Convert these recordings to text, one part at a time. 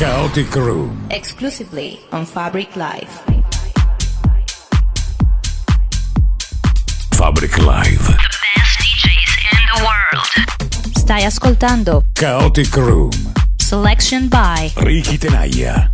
Kaotik Room. Exclusively on Fabric Live. Fabric Live. The best DJs in the world. Stai ascoltando Kaotik Room. Selection by Ricky Tenaglia.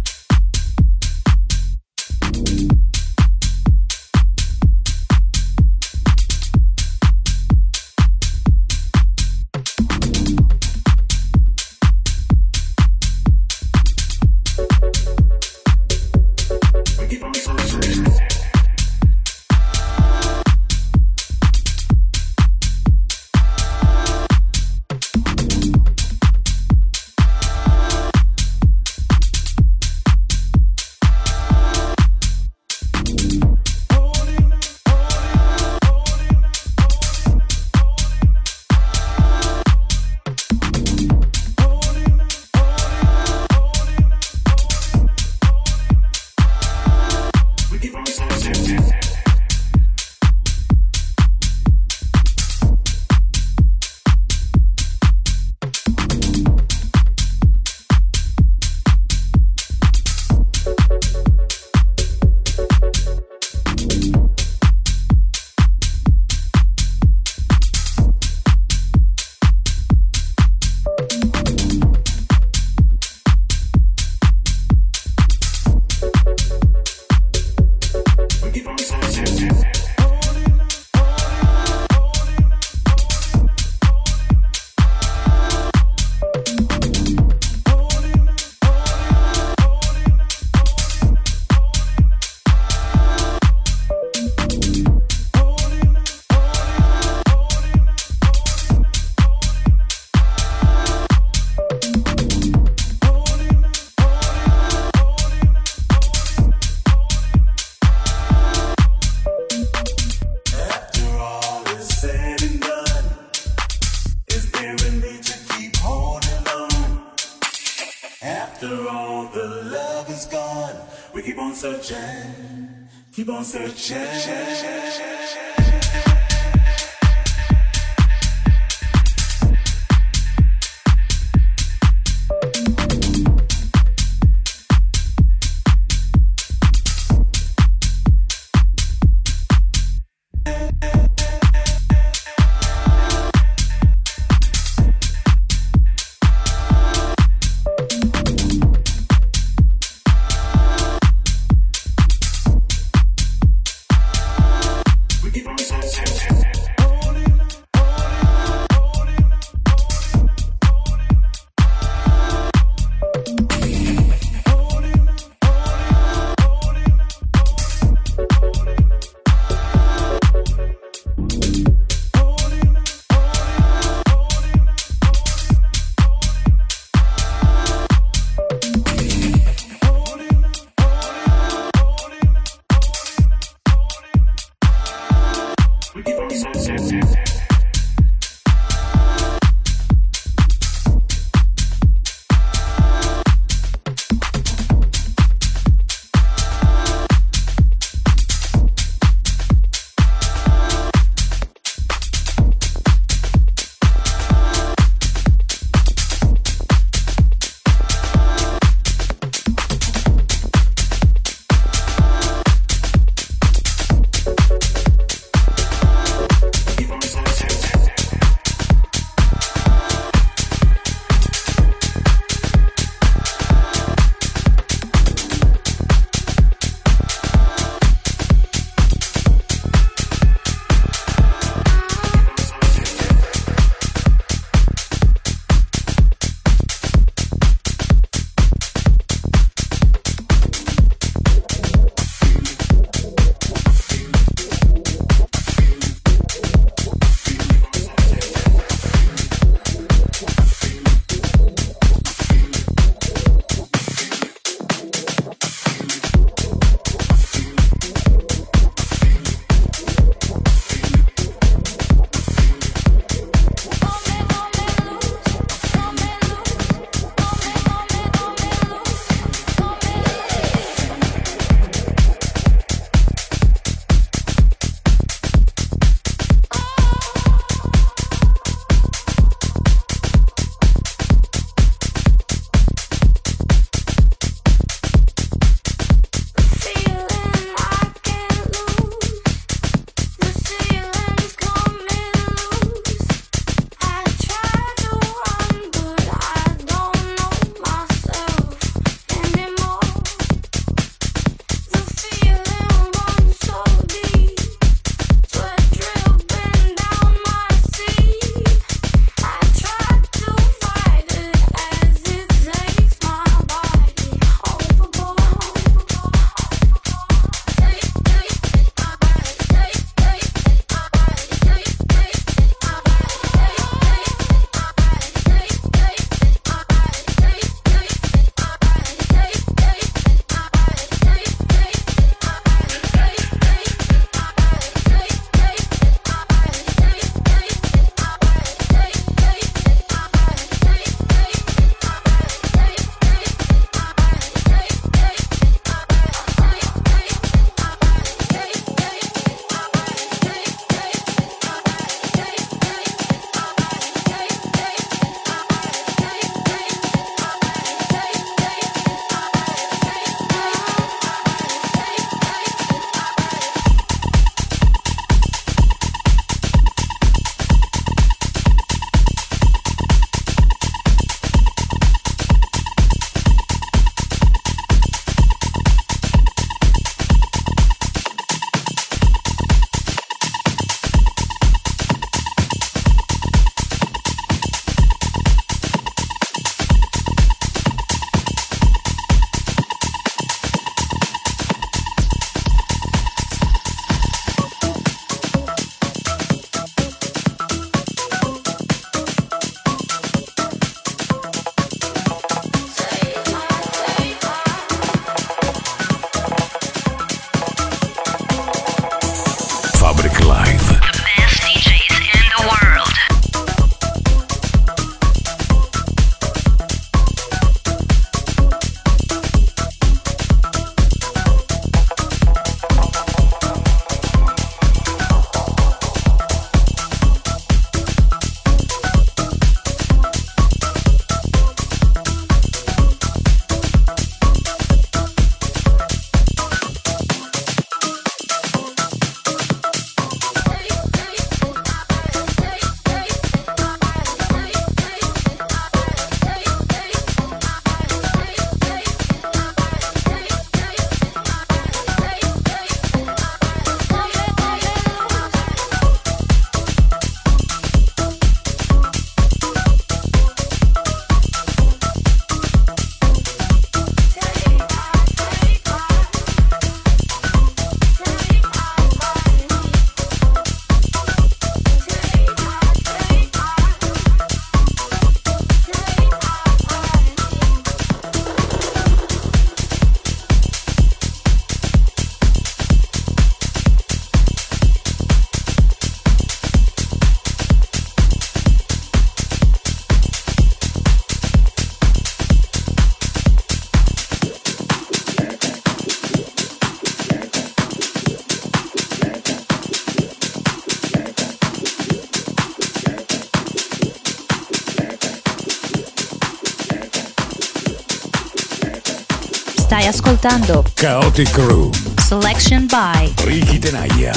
Stai ascoltando Kaotik Room, selection by Ricky Tenaglia.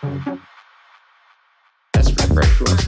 That's Fabric Live.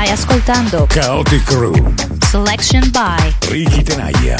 Stai ascoltando Kaotik Room, selection by Ricky Tenaglia.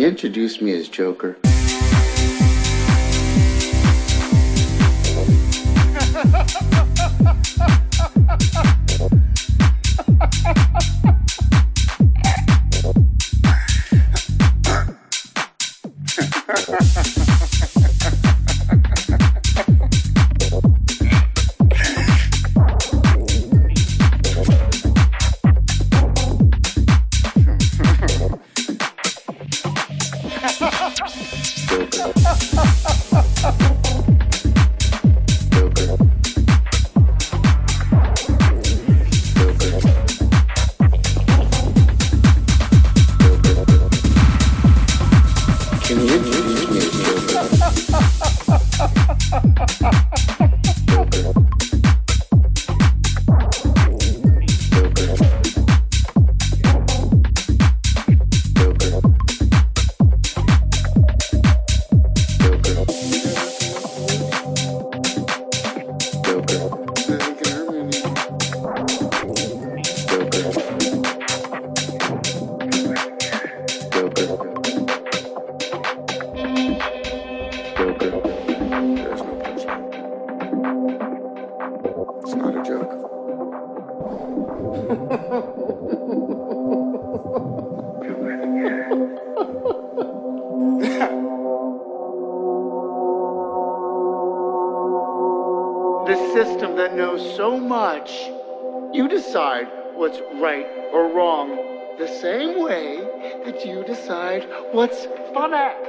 Introduce me as Joker. What's funny or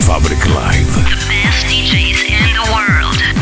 Fabric Live. The best DJs in the world.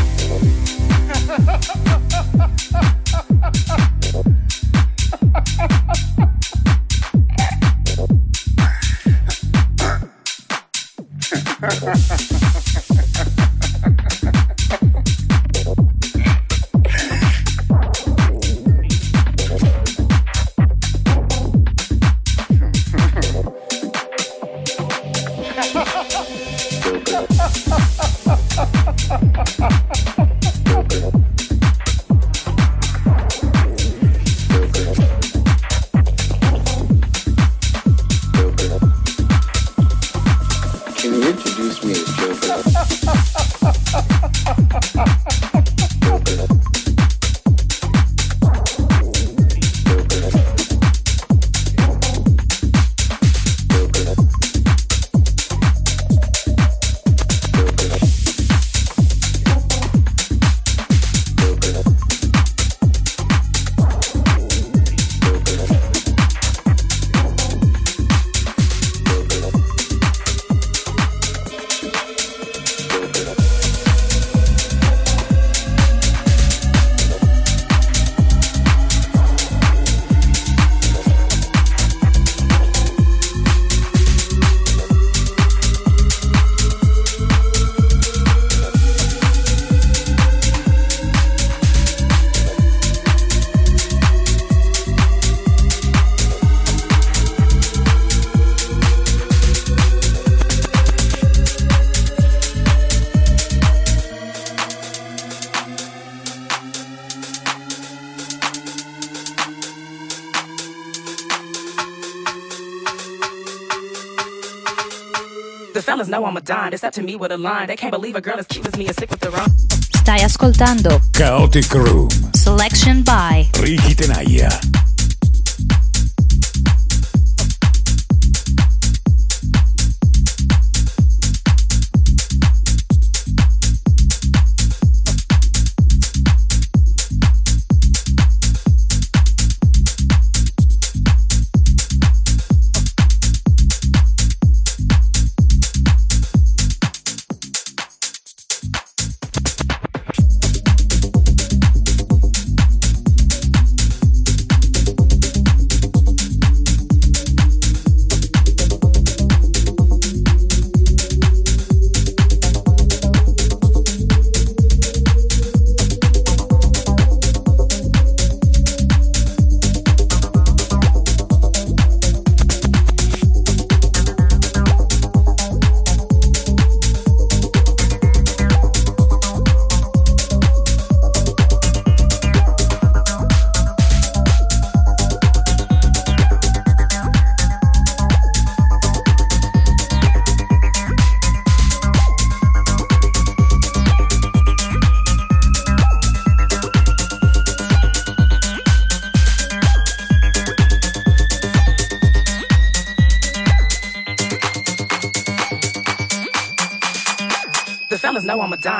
fellas know I'm a dime. They step to me with a line. They can't believe a girl as cute as me is sick with the wrong. Stai ascoltando Kaotik Room. Selection by Ricky Tenaglia.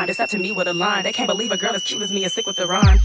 They step to me with a line. They can't believe a girl as cute as me is sick with the rhyme.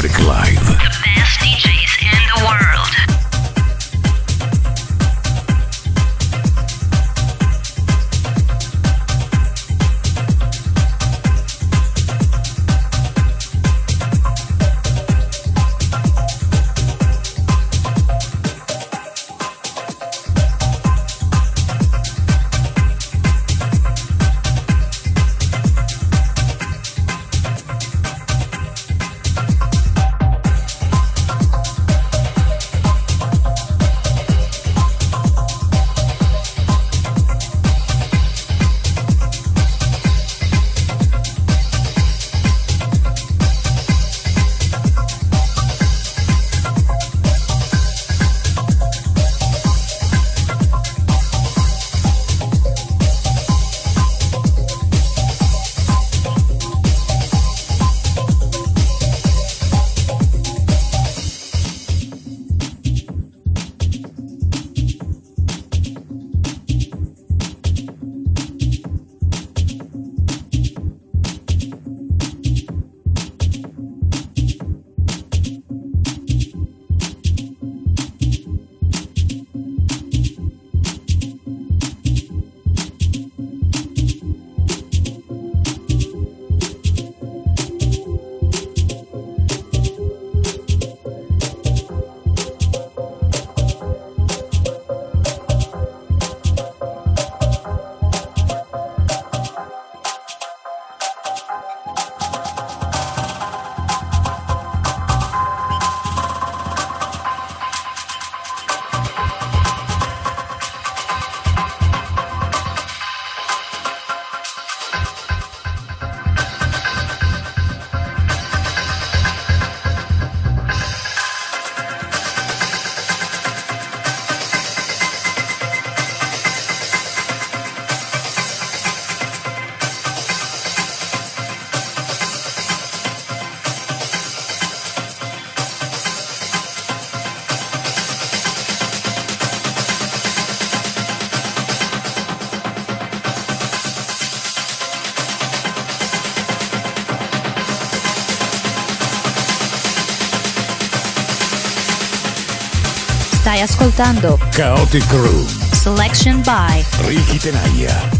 Fabric Live. The best DJs in the world. Stai ascoltando Kaotik Room, selection by Ricky Tenaglia.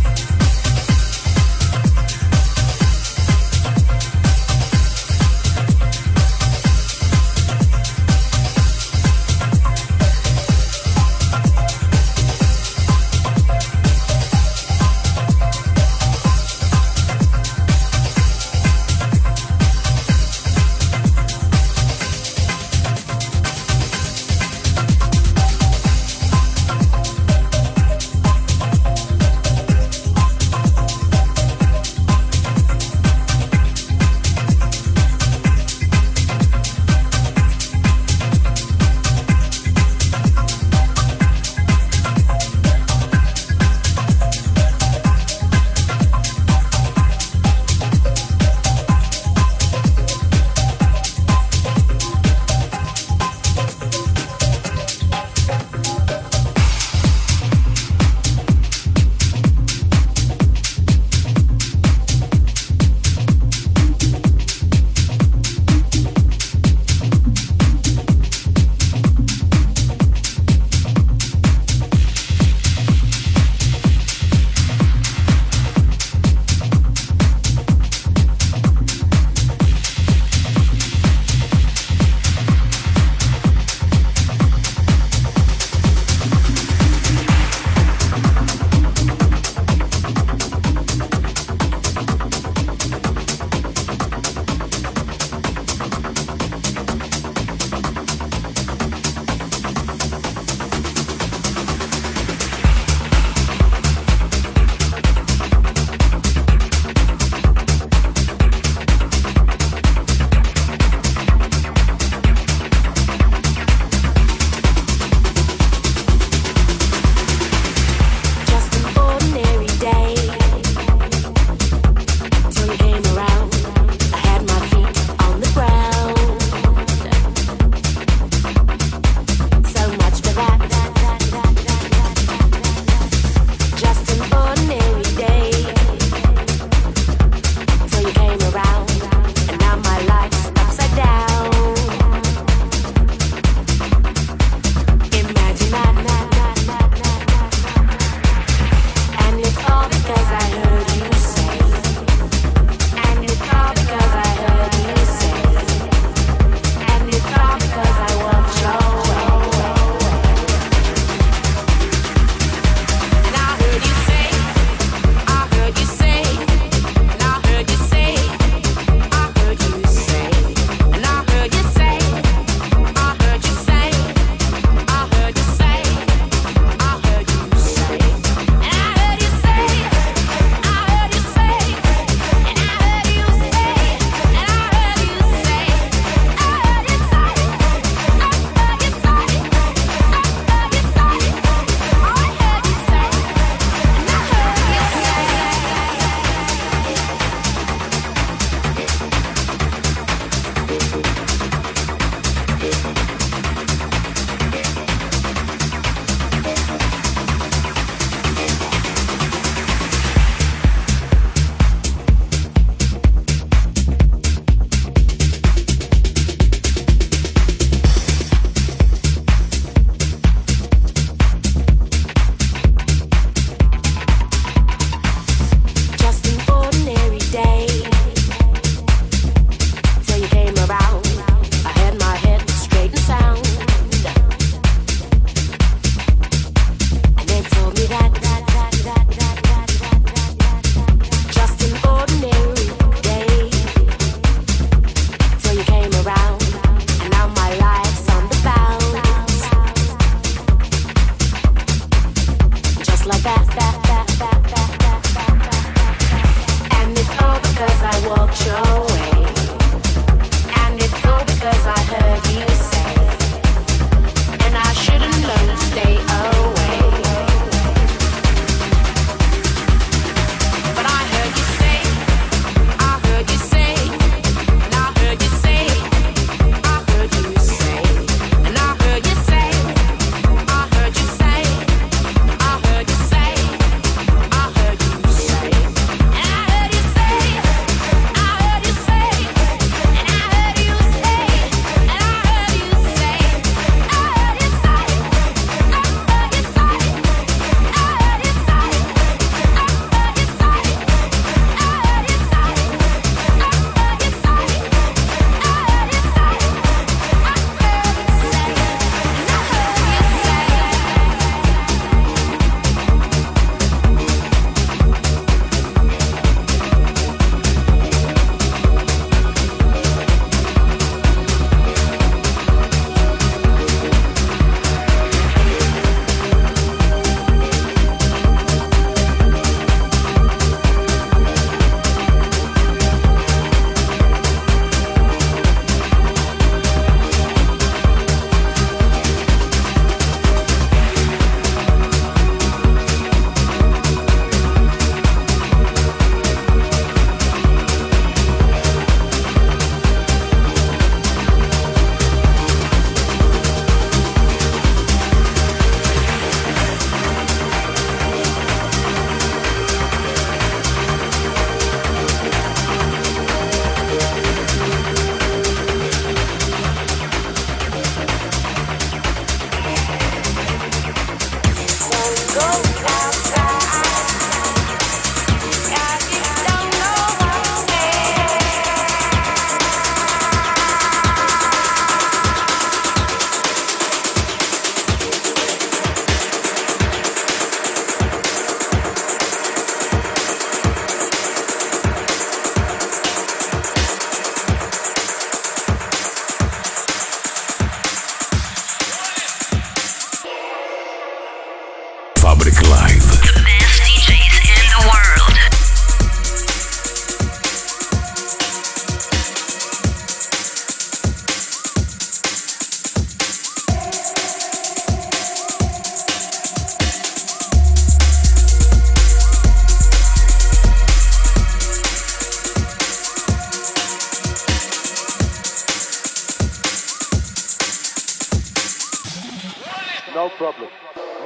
no problem.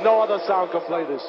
No other sound can play this.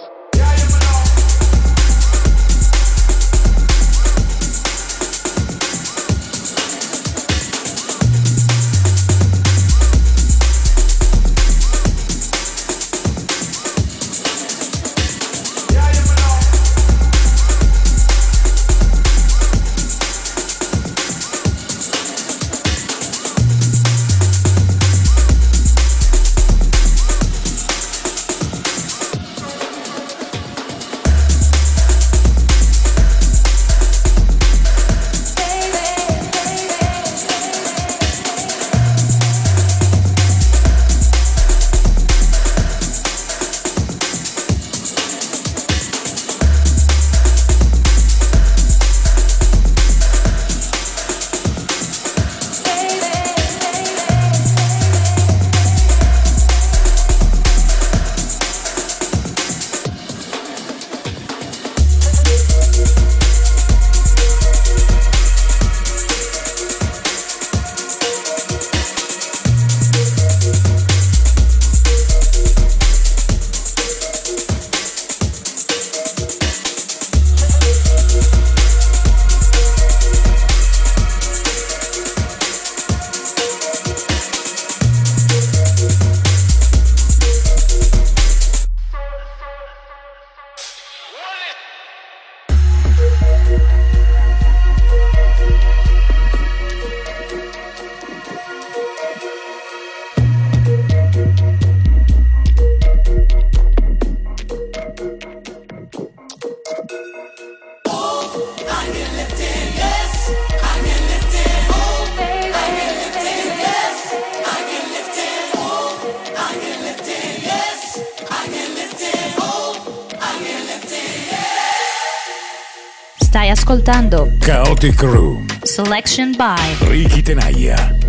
Ascoltando Kaotik Room, selection by Ricky Tenaglia.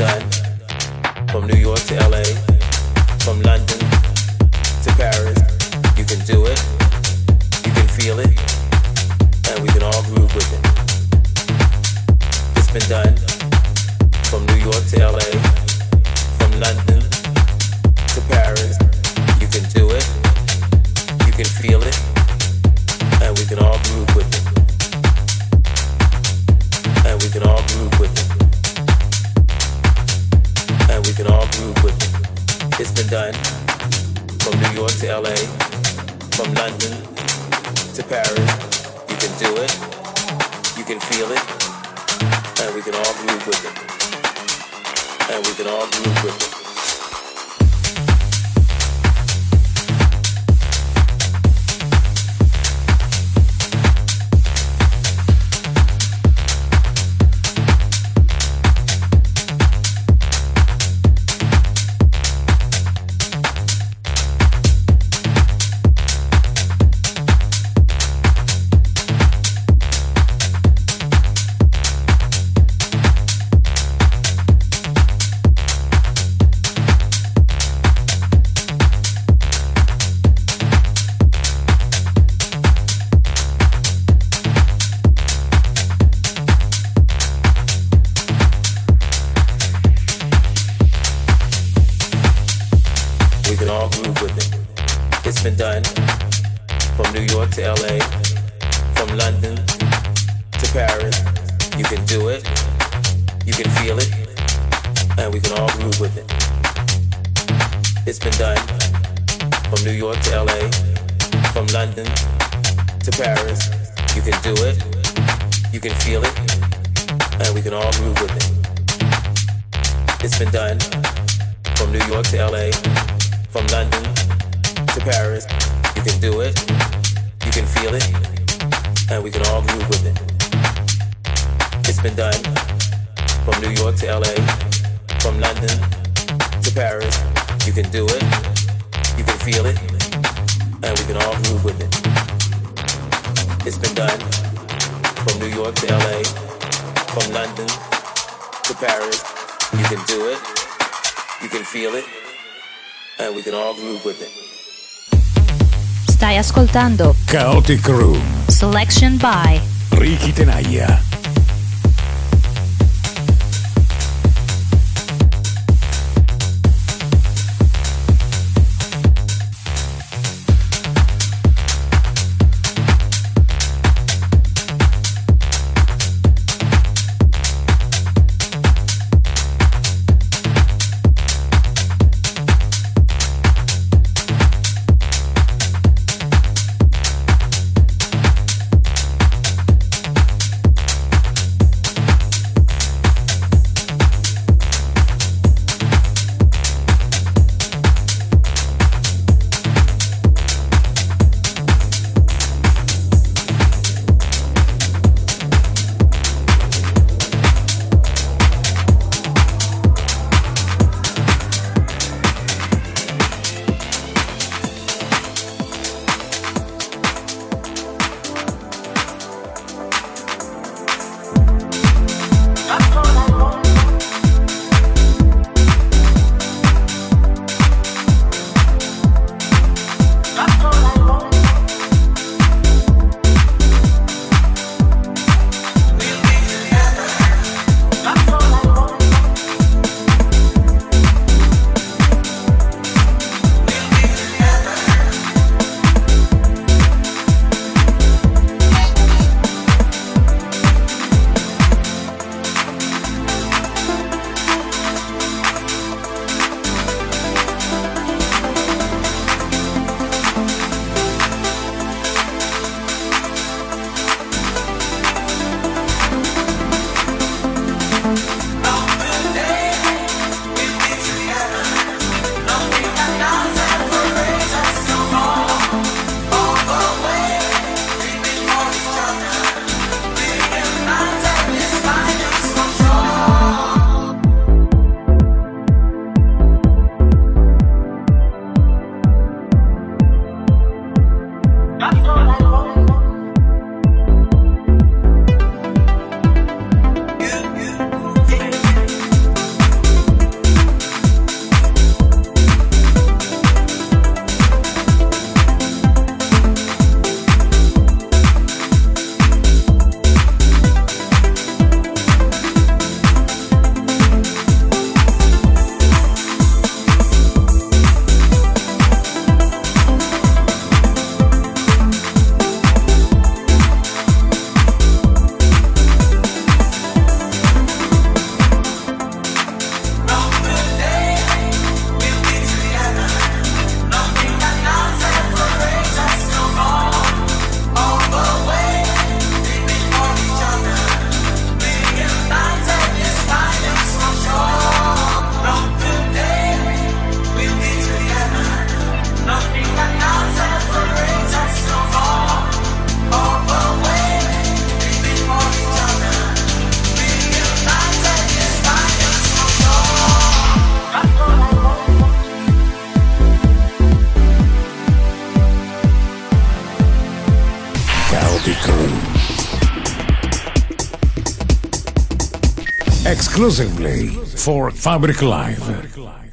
done. From New York to LA, from London to Paris, you can do it, you can feel it, and we can all groove with it. It's been done. From New York to LA, from London to Paris, you can do it, you can feel it, and we can all groove with it. And we can all groove with it. And we can all groove with it. It's been done. From New York to LA, from London to Paris, you can do it, you can feel it, and we can all groove with it. And we can all groove with it. Kaotik Room. Selection by Ricky Tenaglia. Kaotik Room. Exclusively for Fabric Live.